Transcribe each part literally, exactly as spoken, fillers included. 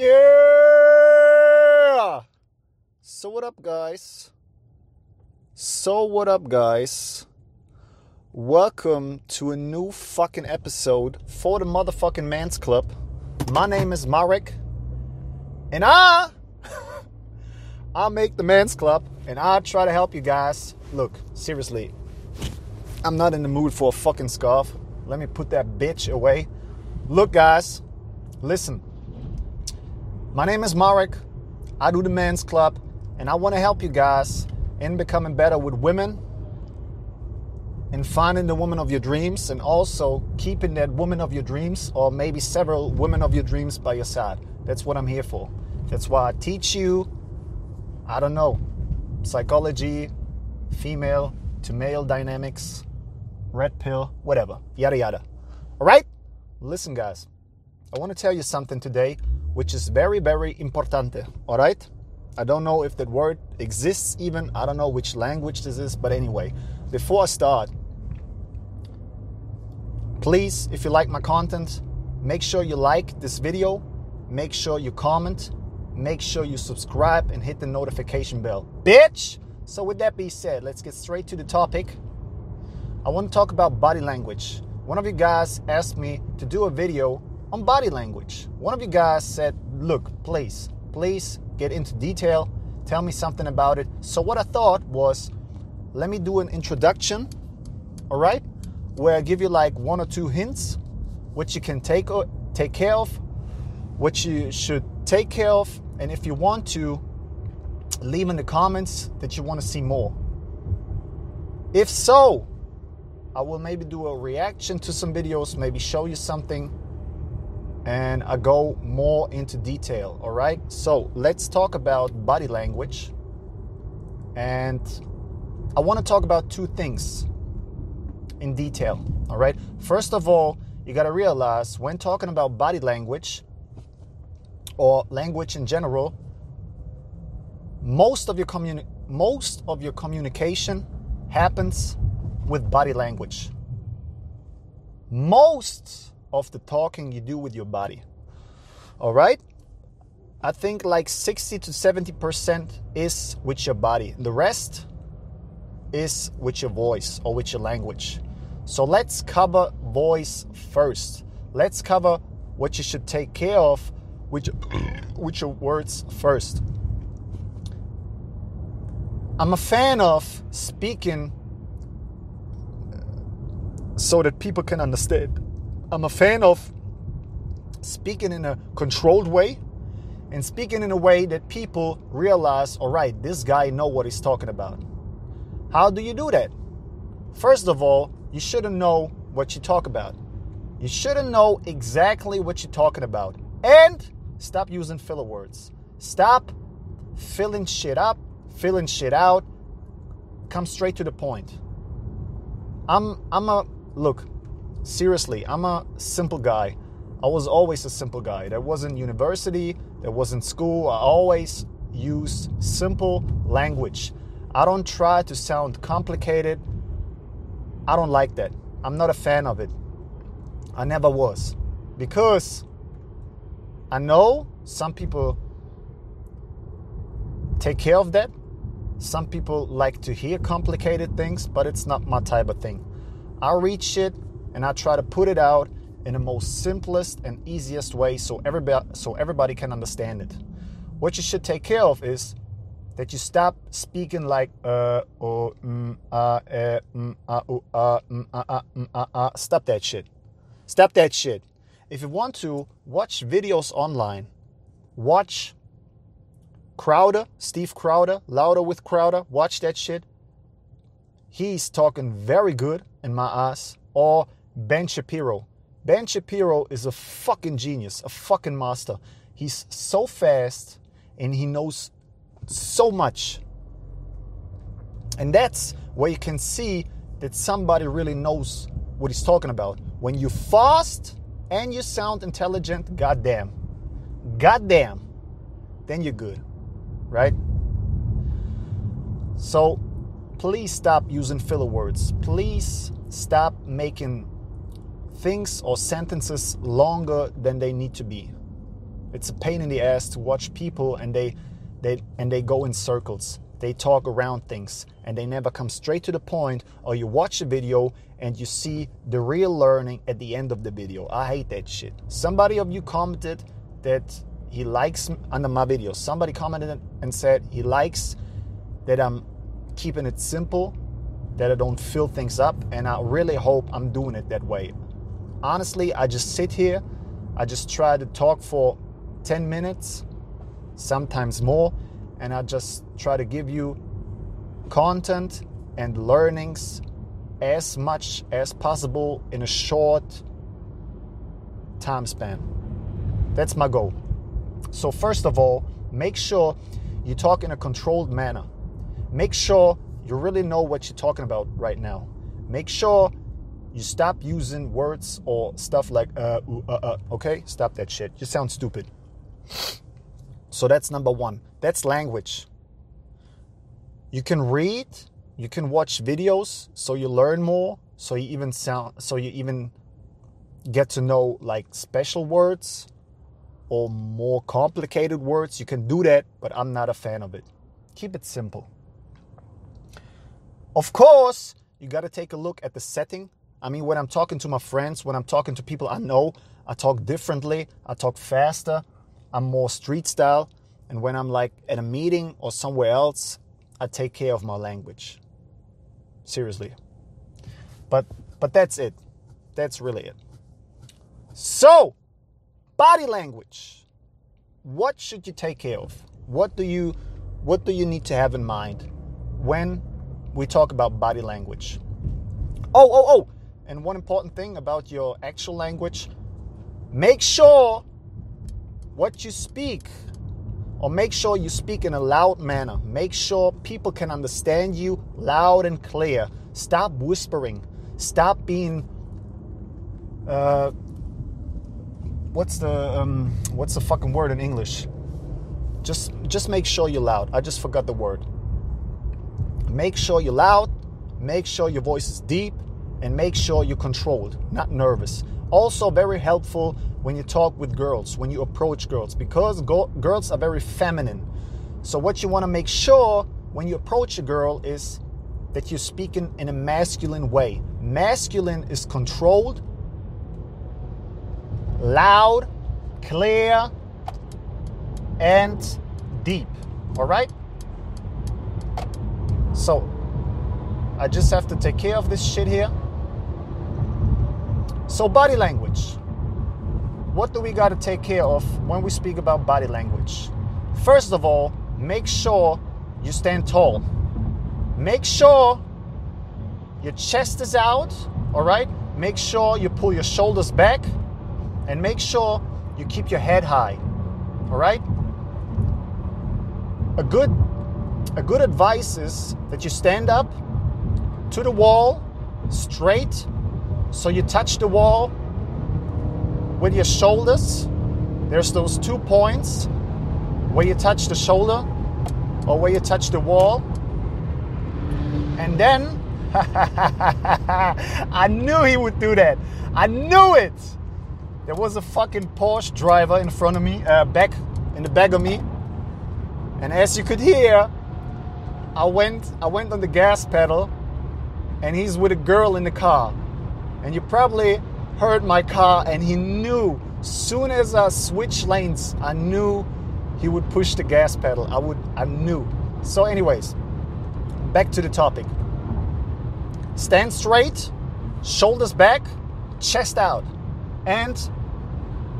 Yeah! So what up, guys? So what up, guys? Welcome to a new fucking episode for the motherfucking Man's Club. My name is Marek, and I... I make the Man's Club, and I try to help you guys. Look, seriously, I'm not in the mood for a fucking scarf. Let me put that bitch away. Look, guys, listen. My name is Marek. I do the Men's Club, and I want to help you guys in becoming better with women and finding the woman of your dreams, and also keeping that woman of your dreams, or maybe several women of your dreams, by your side. That's what I'm here for. That's why I teach you, I don't know, psychology, female to male dynamics, red pill, whatever, yada yada. All right? Listen, guys, I want to tell you something today, which is very, very importante, all right? I don't know if that word exists even. I don't know which language this is, but anyway, before I start, please, if you like my content, make sure you like this video, make sure you comment, make sure you subscribe and hit the notification bell, bitch! So with that being said, let's get straight to the topic. I want to talk about body language. One of you guys asked me to do a video on body language. One of you guys said, look, please, please get into detail. Tell me something about it. So what I thought was, let me do an introduction, all right? Where I give you like one or two hints, what you can take or take care of, what you should take care of. And if you want to, leave in the comments that you want to see more. If so, I will maybe do a reaction to some videos, maybe show you something, and I go more into detail, all right? So let's talk about body language. And I want to talk about two things in detail, all right? First of all, you got to realize when talking about body language or language in general, most of your communi- most of your communication happens with body language. Most of the talking you do with your body, all right? I think like sixty to seventy percent is with your body. The rest is with your voice or with your language. So let's cover voice first. Let's cover what you should take care of with your, with your words first. I'm a fan of speaking so that people can understand. I'm a fan of speaking in a controlled way and speaking in a way that people realize, all right, this guy knows what he's talking about. How do you do that? First of all, you shouldn't know what you talk about. You shouldn't know exactly what you're talking about. And stop using filler words. Stop filling shit up, filling shit out. Come straight to the point. I'm, I'm a, look, seriously, I'm a simple guy. I was always a simple guy. That wasn't university. That wasn't school. I always used simple language. I don't try to sound complicated. I don't like that. I'm not a fan of it. I never was. Because I know some people take care of that. Some people like to hear complicated things, but it's not my type of thing. I read shit and I try to put it out in the most simplest and easiest way so everybody, so everybody can understand it. What you should take care of is that you stop speaking like uh or mm ah eh mm ah ooh ah mm ah ah mm ah ah. Stop that shit. Stop that shit. If you want to watch videos online, watch Crowder, Steve Crowder, Louder with Crowder. Watch that shit. He's talking very good in my eyes. Or Ben Shapiro. Ben Shapiro is a fucking genius, a fucking master. He's so fast and he knows so much. And that's where you can see that somebody really knows what he's talking about. When you fast and you sound intelligent, goddamn, goddamn, then you're good, right? So please stop using filler words. Please stop making things or sentences longer than they need to be. It's a pain in the ass to watch people, and they, they, and they go in circles. They talk around things and they never come straight to the point, or you watch a video and you see the real learning at the end of the video. I hate that shit. Somebody of you commented that he likes, under my video, somebody commented and said he likes that I'm keeping it simple, that I don't fill things up, and I really hope I'm doing it that way. Honestly, I just sit here, I just try to talk for ten minutes, sometimes more, and I just try to give you content and learnings as much as possible in a short time span. That's my goal. So first of all, make sure you talk in a controlled manner. Make sure you really know what you're talking about right now. Make sure you stop using words or stuff like, uh, ooh, uh, uh, okay? Stop that shit. You sound stupid. So that's number one. That's language. You can read, you can watch videos, so you learn more, so you even sound, so you even get to know like special words or more complicated words. You can do that, but I'm not a fan of it. Keep it simple. Of course, you got to take a look at the setting. I mean, when I'm talking to my friends, when I'm talking to people I know, I talk differently, I talk faster, I'm more street style. And when I'm like at a meeting or somewhere else, I take care of my language. Seriously. But but that's it. That's really it. So, body language. What should you take care of? What do you what do you need to have in mind when we talk about body language? Oh, oh, oh. And one important thing about your actual language, make sure what you speak, or make sure you speak in a loud manner. Make sure people can understand you loud and clear. Stop whispering. Stop being, uh, what's the, um, what's the fucking word in English? Just, just make sure you're loud. I just forgot the word. Make sure you're loud. Make sure your voice is deep, and make sure you're controlled, not nervous. Also very helpful when you talk with girls, when you approach girls, because go- girls are very feminine. So what you want to make sure when you approach a girl is that you're speaking in a masculine way. Masculine is controlled, loud, clear, and deep. All right? So I just have to take care of this shit here. So body language. What do we got to take care of when we speak about body language? First of all, make sure you stand tall. Make sure your chest is out, all right? Make sure you pull your shoulders back, and make sure you keep your head high, all right? A good, a good advice is that you stand up to the wall straight, so you touch the wall with your shoulders. There's those two points where you touch the shoulder or where you touch the wall. And then, I knew he would do that. I knew it. There was a fucking Porsche driver in front of me, uh, back in the back of me. And as you could hear, I went, I went on the gas pedal, and he's with a girl in the car. And you probably heard my car, and he knew soon as I switched lanes, I knew he would push the gas pedal. I would, I knew. So anyways, back to the topic. Stand straight, shoulders back, chest out, and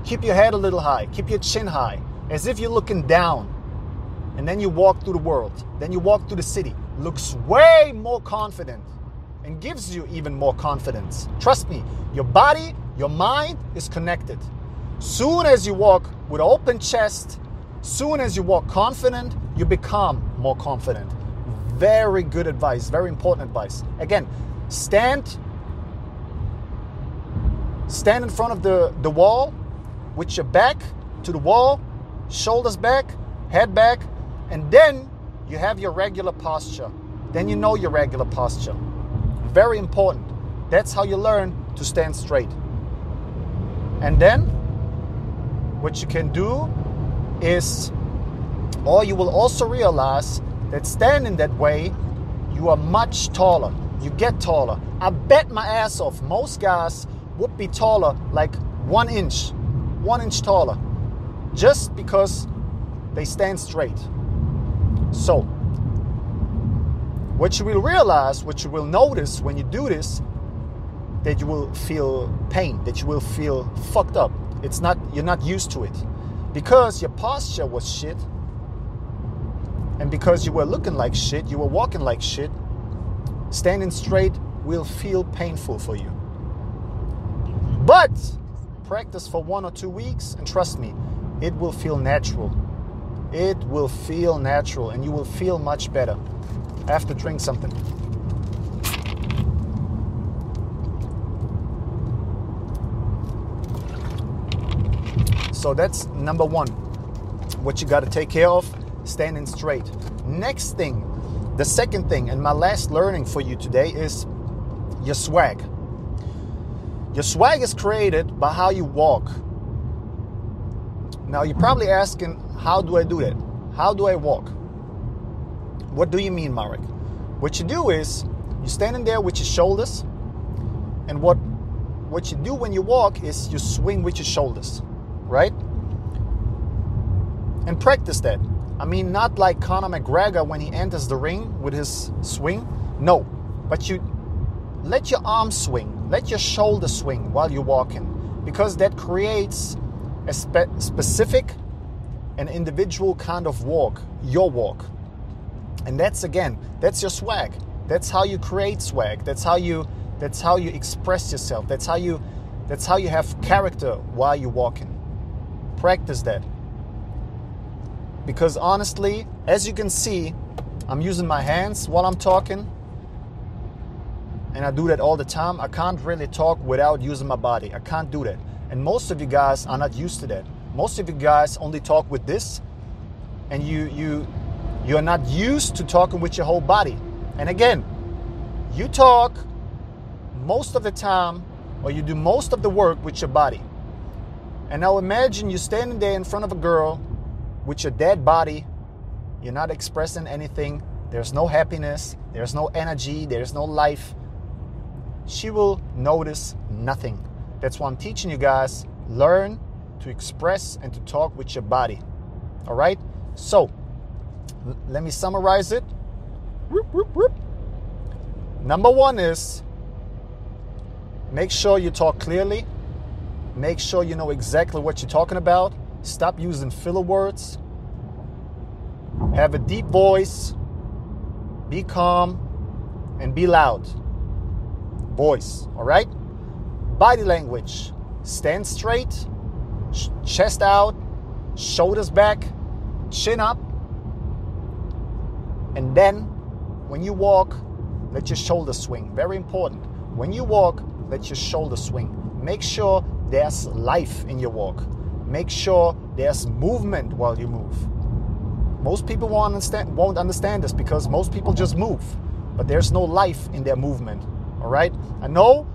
keep your head a little high. Keep your chin high, as if you're looking down. And then you walk through the world. Then you walk through the city. Looks way more confident, and gives you even more confidence. Trust me, your body, your mind is connected. Soon as you walk with open chest, soon as you walk confident, you become more confident. Very good advice, very important advice. Again, stand, stand in front of the, the wall with your back to the wall, shoulders back, head back, and then you have your regular posture. Then you know your regular posture. Very important. That's how you learn to stand straight. And then what you can do is, or you will also realize that standing that way, you are much taller. You get taller. I bet my ass off most guys would be taller, like one inch, one inch taller, just because they stand straight. So, what you will realize, what you will notice when you do this, that you will feel pain, that you will feel fucked up. It's not, you're not used to it, because your posture was shit, and because you were looking like shit, you were walking like shit. Standing straight will feel painful for you. But practice for one or two weeks, and trust me, it will feel natural. It will feel natural, and you will feel much better. I have to drink something. So that's number one, what you got to take care of, standing straight. Next thing, the second thing, and my last learning for you today, is your swag. Your swag is created by how you walk. Now, you're probably asking, how do I do that? How do I walk? What do you mean, Marek? What you do is, you're standing there with your shoulders, and what, what you do when you walk is you swing with your shoulders, right? And practice that. I mean, not like Conor McGregor when he enters the ring with his swing. No, but you let your arm swing, let your shoulder swing while you're walking, because that creates a spe- specific and individual kind of walk, your walk. And that's, again, that's your swag. That's how you create swag. That's how you that's how you express yourself. That's how you that's how you have character while you're walking. Practice that. Because honestly, as you can see, I'm using my hands while I'm talking. And I do that all the time. I can't really talk without using my body. I can't do that. And most of you guys are not used to that. Most of you guys only talk with this, and you you You're not used to talking with your whole body. And again, you talk most of the time, or you do most of the work with your body. And now imagine you're standing there in front of a girl with your dead body. You're not expressing anything. There's no happiness. There's no energy. There's no life. She will notice nothing. That's why I'm teaching you guys, learn to express and to talk with your body. All right? So, let me summarize it. Whoop, whoop, whoop. Number one is, make sure you talk clearly. Make sure you know exactly what you're talking about. Stop using filler words. Have a deep voice. Be calm and be loud. Voice, all right? Body language. Stand straight, sh- chest out, shoulders back, chin up. And then, when you walk, let your shoulders swing. Very important. When you walk, let your shoulders swing. Make sure there's life in your walk. Make sure there's movement while you move. Most people won't understand, won't understand this, because most people just move, but there's no life in their movement. All right? I know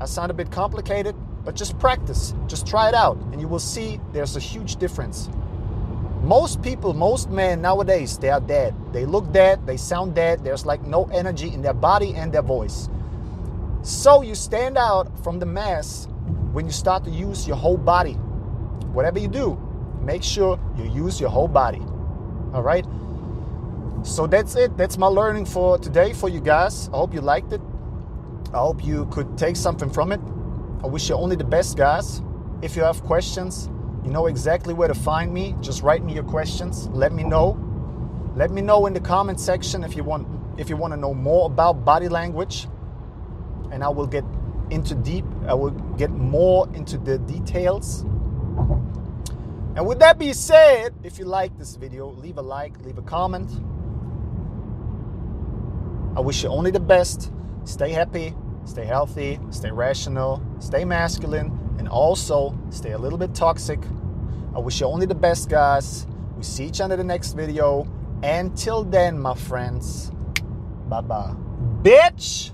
I sound a bit complicated, but just practice. Just try it out, and you will see there's a huge difference. Most people, most men nowadays, they are dead. They look dead, they sound dead. There's like no energy in their body and their voice. So you stand out from the mass when you start to use your whole body. Whatever you do, make sure you use your whole body. All right? So that's it. That's my learning for today for you guys. I hope you liked it. I hope you could take something from it. I wish you only the best, guys. If you have questions, you know exactly where to find me. Just write me your questions. Let me know. Let me know in the comment section if you want if you want to know more about body language. And I will get into deep. I will get more into the details. And with that being said, if you like this video, leave a like, leave a comment. I wish you only the best. Stay happy, stay healthy, stay rational, stay masculine. And also, stay a little bit toxic. I wish you only the best, guys. We see each other in the next video. Until then, my friends. Bye-bye. Bitch!